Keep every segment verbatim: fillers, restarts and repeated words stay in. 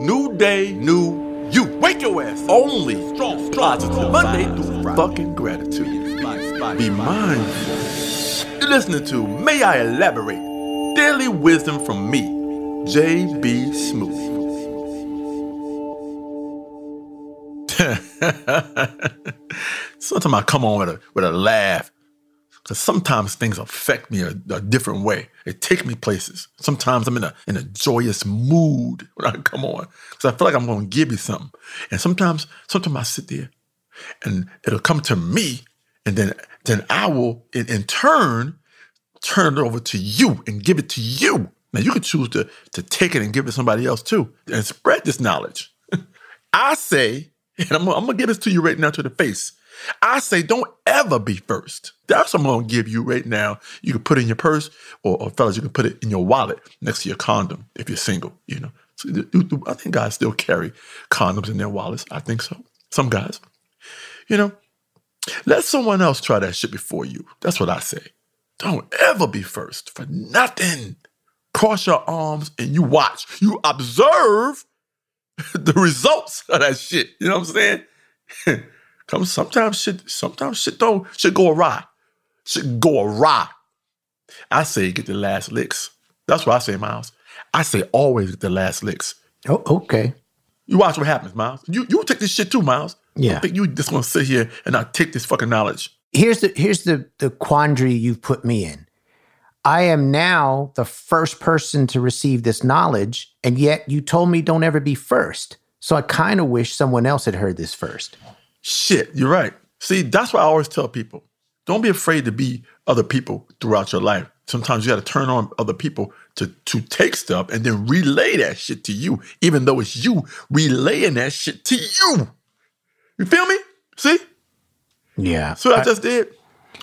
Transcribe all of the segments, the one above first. New day, new you. Wake your ass. Only strong, positive. Monday through fucking gratitude. Be mindful. You're listening to May I Elaborate? Daily wisdom from me, J B Smoove. Sometimes I come on with a with a laugh. Because sometimes things affect me a, a different way. They take me places. Sometimes I'm in a in a joyous mood when I come on. Because I feel like I'm going to give you something. And sometimes, sometimes I sit there and it'll come to me. And then, then I will, in, in turn, turn it over to you and give it to you. Now, you can choose to, to take it and give it to somebody else, too, and spread this knowledge. I say, and I'm, I'm going to give this to you right now to the face. I say, don't ever be first. That's what I'm going to give you right now. You can put it in your purse, or, or fellas, you can put it in your wallet next to your condom if you're single, you know. So, I think guys still carry condoms in their wallets. I think so. Some guys. You know, let someone else try that shit before you. That's what I say. Don't ever be first for nothing. Cross your arms and you watch. You observe the results of that shit. You know what I'm saying? Sometimes shit, sometimes shit don't should go awry. Should go awry. I say get the last licks. That's what I say, Miles. I say always get the last licks. Oh, okay. You watch what happens, Miles. You you take this shit too, Miles. Yeah. I don't think you just gonna sit here and not take this fucking knowledge. Here's the here's the the quandary you've put me in. I am now the first person to receive this knowledge, and yet you told me don't ever be first. So I kind of wish someone else had heard this first. Shit, you're right. See, that's why I always tell people, don't be afraid to be other people throughout your life. Sometimes you got to turn on other people to, to take stuff and then relay that shit to you, even though it's you relaying that shit to you. You feel me? See? Yeah. So I, I just did.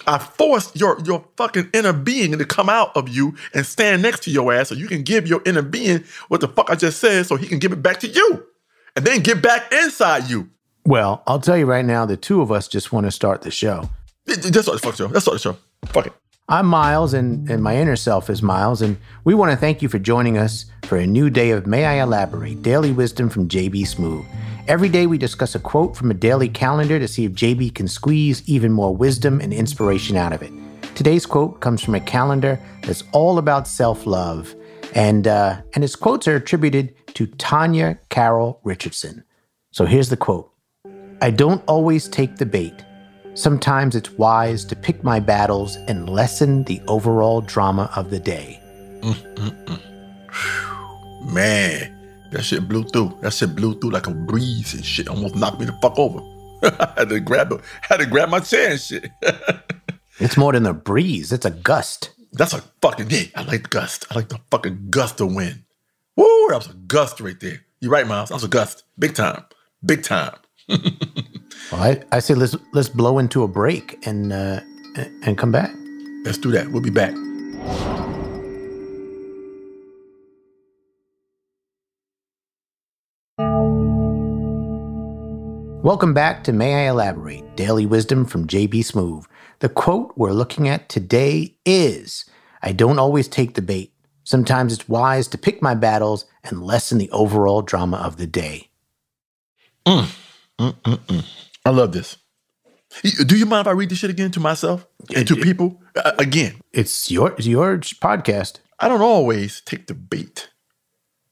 I forced your, your fucking inner being to come out of you and stand next to your ass so you can give your inner being what the fuck I just said so he can give it back to you and then get back inside you. Well, I'll tell you right now, the two of us just want to start the show. Let's start the fuck show. Let's start the show. Fuck it. I'm Miles, and, and my inner self is Miles, and we want to thank you for joining us for a new day of May I Elaborate? Daily Wisdom from J B Smoove. Every day we discuss a quote from a daily calendar to see if J B can squeeze even more wisdom and inspiration out of it. Today's quote comes from a calendar that's all about self-love, and uh, and his quotes are attributed to Tanya Carroll Richardson. So here's the quote. I don't always take the bait. Sometimes it's wise to pick my battles and lessen the overall drama of the day. Mm-mm-mm. Man, that shit blew through. That shit blew through like a breeze and shit. Almost knocked me the fuck over. I had to grab it. I had to grab my chair and shit. It's more than a breeze. It's a gust. That's a fucking yeah. I like gust. I like the fucking gust of wind. Woo, that was a gust right there. You're right, Miles. That was a gust. Big time. Big time. Well, I, I say let's let's blow into a break and uh, and come back. Let's do that. We'll be back. Welcome back to May I Elaborate? Daily Wisdom from J B Smoove. The quote we're looking at today is, I don't always take the bait. Sometimes it's wise to pick my battles and lessen the overall drama of the day. Mm. Mm-mm-mm. I love this. Do you mind if I read this shit again to myself and to people? Uh, again. It's your, your podcast. I don't always take the bait.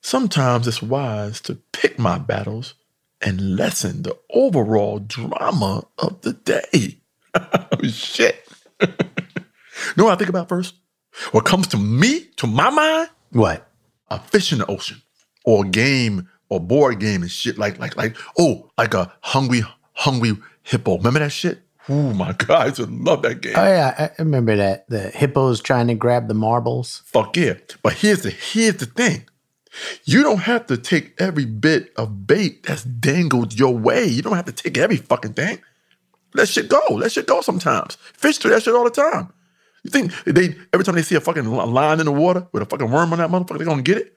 Sometimes it's wise to pick my battles and lessen the overall drama of the day. Oh, shit. You know what I think about first? What comes to me, to my mind? What? A fish in the ocean or a game or board game and shit like, like, like, oh, like a hungry, hungry hippo. Remember that shit? Oh my God, I used to love that game. Oh yeah, I remember that. The hippos trying to grab the marbles. Fuck yeah. But here's the, here's the thing. You don't have to take every bit of bait that's dangled your way. You don't have to take every fucking thing. Let shit go. Let shit go sometimes. Fish do that shit all the time. You think they, every time they see a fucking line in the water with a fucking worm on that motherfucker, they're gonna get it?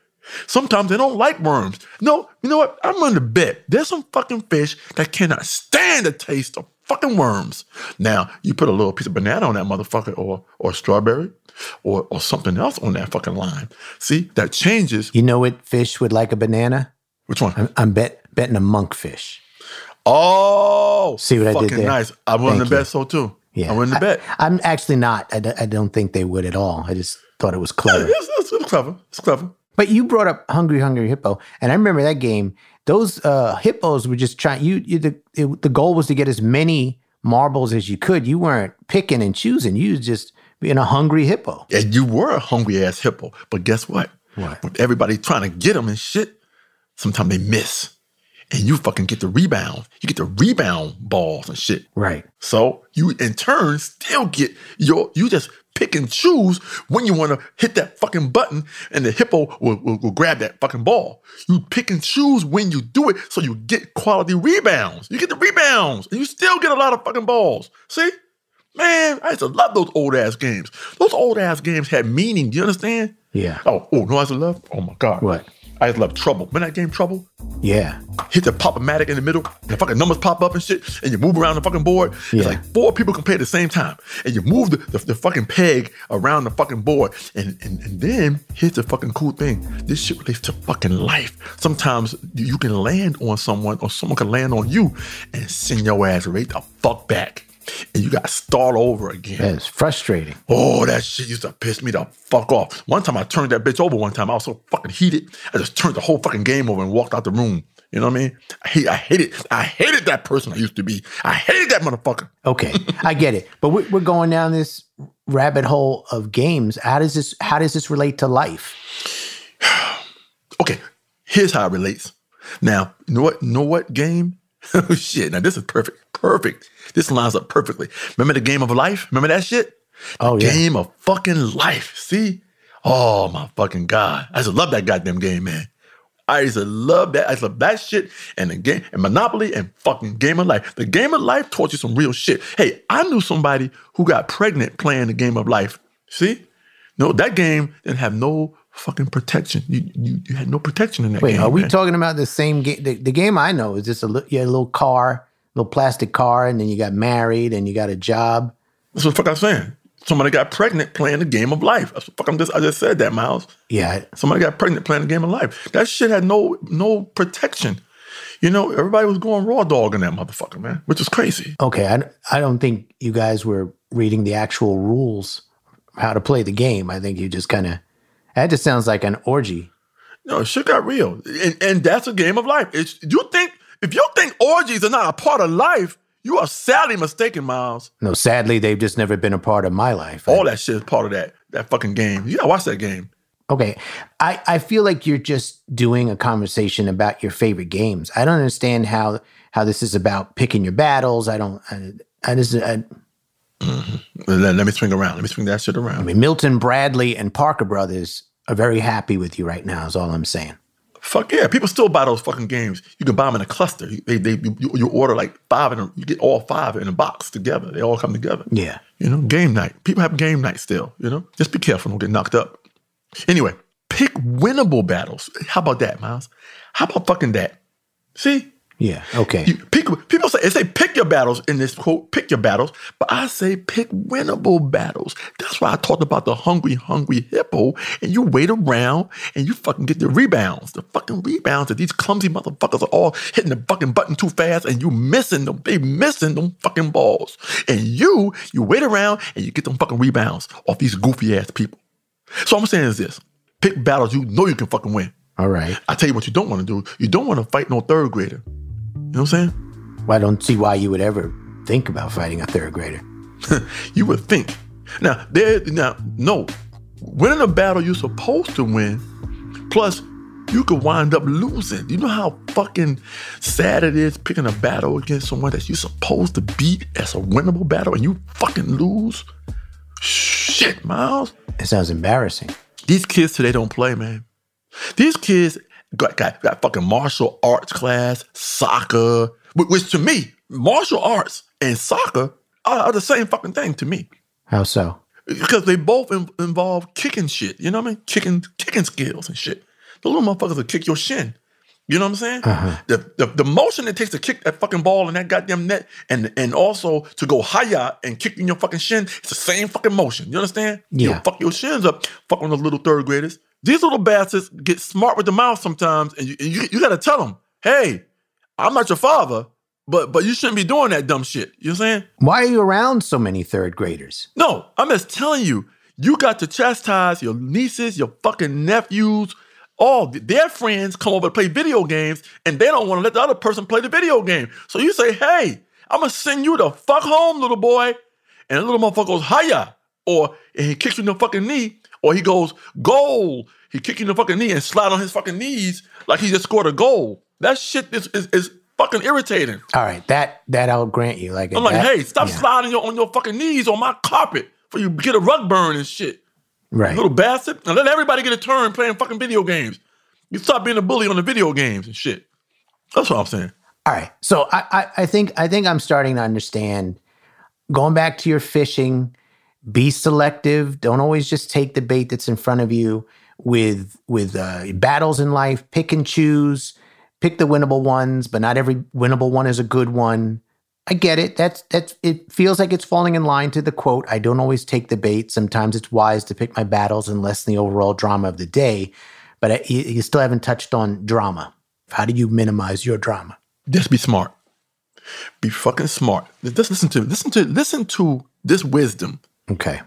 Sometimes they don't like worms. No, you know what? I'm going to bet there's some fucking fish that cannot stand the taste of fucking worms. Now, you put a little piece of banana on that motherfucker or or strawberry or, or something else on that fucking line. See, that changes. You know what fish would like a banana? Which one? I'm, I'm bet, betting a monkfish. Oh, see what I did there? Nice. I won the bet, so too. Yeah. I won the bet. I, I'm actually not. I, d I don't think they would at all. I just thought it was clever. Yeah, it's, it's, it's clever. It's clever. But you brought up Hungry Hungry Hippo, and I remember that game. Those uh, hippos were just trying. You, you the it, the goal was to get as many marbles as you could. You weren't picking and choosing. You was just being a hungry hippo. And you were a hungry ass hippo. But guess what? What? With everybody trying to get them and shit, sometimes they miss. And you fucking get the rebound. You get the rebound balls and shit. Right. So you, in turn, still get your, you just pick and choose when you want to hit that fucking button and the hippo will, will, will grab that fucking ball. You pick and choose when you do it so you get quality rebounds. You get the rebounds and you still get a lot of fucking balls. See? Man, I used to love those old-ass games. Those old-ass games had meaning. Do you understand? Yeah. Oh, oh, no, I used to love? Oh, my God. What? I just love Trouble. Remember that game, Trouble? Yeah. Hit the pop-o-matic in the middle, and the fucking numbers pop up and shit, and you move around the fucking board. Yeah. It's like four people can play at the same time, and you move the, the, the fucking peg around the fucking board. And, and and then, here's the fucking cool thing. This shit relates to fucking life. Sometimes you can land on someone, or someone can land on you, and send your ass right the fuck back. And you got to start over again. That is frustrating. Oh, that shit used to piss me the fuck off. One time I turned that bitch over one time. I was so fucking heated. I just turned the whole fucking game over and walked out the room. You know what I mean? I hate, I hate it. I hated that person I used to be. I hated that motherfucker. Okay, I get it. But we're, we're going down this rabbit hole of games. How does this, how does this relate to life? Okay, here's how it relates. Now, you know what, you know what game? Oh, shit. Now, this is perfect. Perfect. This lines up perfectly. Remember the game of life? Remember that shit? Oh, the yeah. Game of fucking life. See? Oh, my fucking God. I used to love that goddamn game, man. I used to love that. I used to love that shit and the game and Monopoly and fucking Game of Life. The Game of Life taught you some real shit. Hey, I knew somebody who got pregnant playing the Game of Life. See? No, that game didn't have no fucking protection. You, you, you had no protection in that Wait, game. Wait, are we man. talking about the same game? The, the game I know is just a, li yeah, a little car, little plastic car, and then you got married and you got a job. That's what the fuck I'm saying. Somebody got pregnant playing the Game of Life. That's what the fuck I'm just, I just said that, Miles. Yeah. Somebody got pregnant playing the Game of Life. That shit had no no protection. You know, everybody was going raw dog in that motherfucker, man, which is crazy. Okay, I, I don't think you guys were reading the actual rules of how to play the game. I think you just kind of, that just sounds like an orgy. No, shit got real. And, and that's a game of life. It's, you think, if you think orgies are not a part of life, you are sadly mistaken, Miles. No, sadly, they've just never been a part of my life. All that shit is part of that, that fucking game. You gotta watch that game. Okay. I, I feel like you're just doing a conversation about your favorite games. I don't understand how, how this is about picking your battles. I don't, I, I just, I... Mm-hmm. let, let me swing around. Let me swing that shit around. I mean, Milton Bradley and Parker Brothers are very happy with you right now is all I'm saying. Fuck yeah. People still buy those fucking games. You can buy them in a cluster. They, they, you, you order like five and you get all five in a box together. They all come together. Yeah. You know, game night. People have game night still, you know? Just be careful. Don't get knocked up. Anyway, pick winnable battles. How about that, Miles? How about fucking that? See? Yeah, okay. You pick, people say, they say pick your battles in this quote, pick your battles, but I say pick winnable battles. That's why I talked about the hungry, hungry hippo, and you wait around and you fucking get the rebounds, the fucking rebounds that these clumsy motherfuckers are all hitting the fucking button too fast and you missing them. They missing them fucking balls. And you, you wait around and you get them fucking rebounds off these goofy ass people. So what I'm saying is this, pick battles you know you can fucking win. All right. I tell you what you don't want to do. You don't want to fight no third grader. You know what I'm saying? Well, I don't see why you would ever think about fighting a third grader. You would think. Now, there, now, no. Winning a battle you're supposed to win, plus you could wind up losing. You know how fucking sad it is picking a battle against someone that you're supposed to beat as a winnable battle and you fucking lose? Shit, Miles. It sounds embarrassing. These kids today don't play, man. These kids... Got, got, got fucking martial arts class, soccer, which to me, martial arts and soccer are, are the same fucking thing to me. How so? Because they both in, involve kicking shit. You know what I mean? Kicking kicking skills and shit. The little motherfuckers will kick your shin. You know what I'm saying? Uh-huh. the, the, the motion it takes to kick that fucking ball in that goddamn net and, and also to go high and kick in your fucking shin, it's the same fucking motion. You understand? Yeah. You fuck your shins up, fuck on those little third graders. These little bastards get smart with the mouth sometimes, and you, you, you got to tell them, hey, I'm not your father, but but you shouldn't be doing that dumb shit. You know what I'm saying? Why are you around so many third graders? No, I'm just telling you, you got to chastise your nieces, your fucking nephews. All their friends come over to play video games, and they don't want to let the other person play the video game. So you say, hey, I'm going to send you the fuck home, little boy. And the little motherfucker goes, hiya. Or he kicks you in the fucking knee. Or he goes, goal. He kicks you in the fucking knee and slide on his fucking knees like he just scored a goal. That shit is is, is fucking irritating. All right, that that I'll grant you. Like I'm like, that, hey, stop yeah. sliding your, on your fucking knees on my carpet before you get a rug burn and shit. Right. Little bastard. Now let everybody get a turn playing fucking video games. You stop being a bully on the video games and shit. That's what I'm saying. All right. So I, I, I think I think I'm starting to understand. Going back to your fishing, be selective. Don't always just take the bait that's in front of you. With with uh, battles in life, pick and choose. Pick the winnable ones, but not every winnable one is a good one. I get it. That's that's. It feels like it's falling in line to the quote, I don't always take the bait. Sometimes it's wise to pick my battles and lessen the overall drama of the day. But I, you still haven't touched on drama. How do you minimize your drama? Just be smart. Be fucking smart. Just listen to listen to listen to this wisdom. Okay.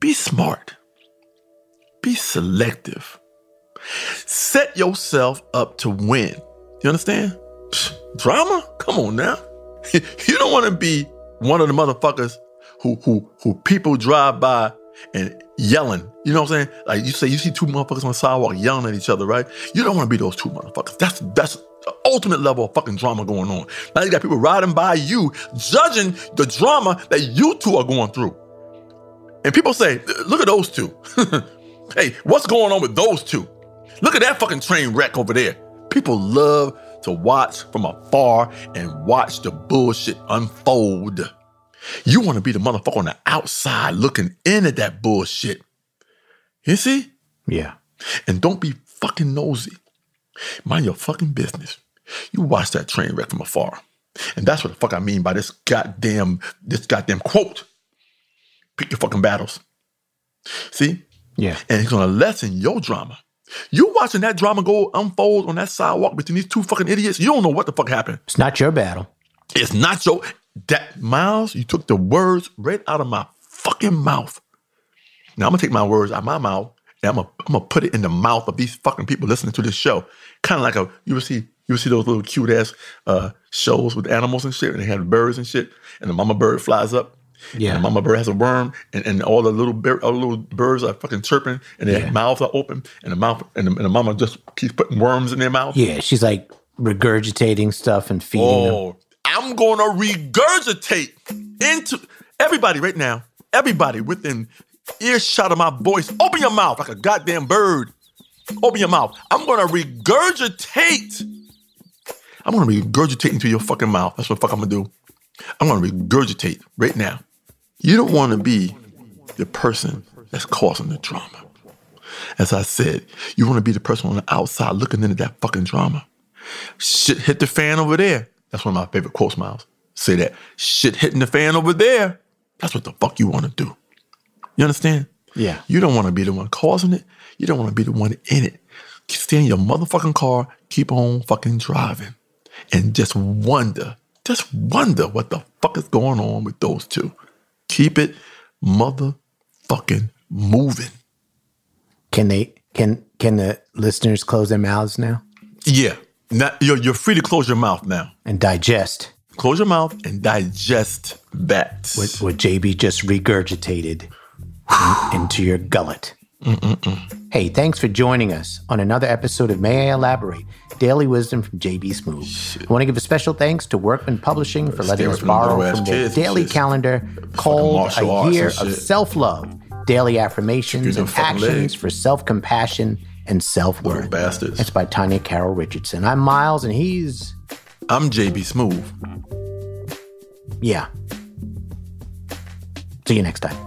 Be smart. Be selective. Set yourself up to win. You understand? Psh, drama? Come on now. You don't want to be one of the motherfuckers who who who people drive by and yelling. You know what I'm saying? Like you say, you see two motherfuckers on the sidewalk yelling at each other, right? You don't want to be those two motherfuckers. That's that's the ultimate level of fucking drama going on. Now you got people riding by you, judging the drama that you two are going through. And people say, look at those two. Hey, what's going on with those two? Look at that fucking train wreck over there. People love to watch from afar and watch the bullshit unfold. You want to be the motherfucker on the outside looking in at that bullshit. You see? Yeah. And don't be fucking nosy. Mind your fucking business. You watch that train wreck from afar. And that's what the fuck I mean by this goddamn, this goddamn quote. Pick your fucking battles. See? Yeah. And it's going to lessen your drama. You watching that drama go unfold on that sidewalk between these two fucking idiots, you don't know what the fuck happened. It's not your battle. It's not your... That, Miles, you took the words right out of my fucking mouth. Now, I'm going to take my words out of my mouth, and I'm going I'm to put it in the mouth of these fucking people listening to this show. Kind of like a... You will see you will see those little cute-ass uh, shows with animals and shit, and they have birds and shit, and the mama bird flies up. Yeah, and mama bird has a worm, and, and all the little bir- all the little birds are fucking chirping, and their yeah. mouths are open, and the mouth and the, and the mama just keeps putting worms in their mouth. Yeah, she's like regurgitating stuff and feeding oh, them. I'm gonna regurgitate into everybody right now. Everybody within earshot of my voice, open your mouth like a goddamn bird. Open your mouth. I'm gonna regurgitate. I'm gonna regurgitate into your fucking mouth. That's what the fuck I'm gonna do. I'm gonna regurgitate right now. You don't want to be the person that's causing the drama. As I said, you want to be the person on the outside looking into that fucking drama. Shit hit the fan over there. That's one of my favorite quotes, Miles. Say that. Shit hitting the fan over there. That's what the fuck you want to do. You understand? Yeah. You don't want to be the one causing it. You don't want to be the one in it. Stay in your motherfucking car. Keep on fucking driving. And just wonder. Just wonder what the fuck is going on with those two. Keep it motherfucking moving. Can they? Can can the listeners close their mouths now? Yeah, now, you're you're free to close your mouth now and digest. Close your mouth and digest that. What, what J B just regurgitated in, into your gullet. Mm-mm-mm. Hey, thanks for joining us on another episode of May I Elaborate? Daily Wisdom from J B Smoove. Shit. I want to give a special thanks to Workman Publishing for letting us borrow from their daily calendar called A Year of Self Love, Daily Affirmations and Actions for Self-Compassion and Self-Worth. That's by Tanya Carroll Richardson. I'm Miles and he's... I'm J B Smoove. Yeah. See you next time.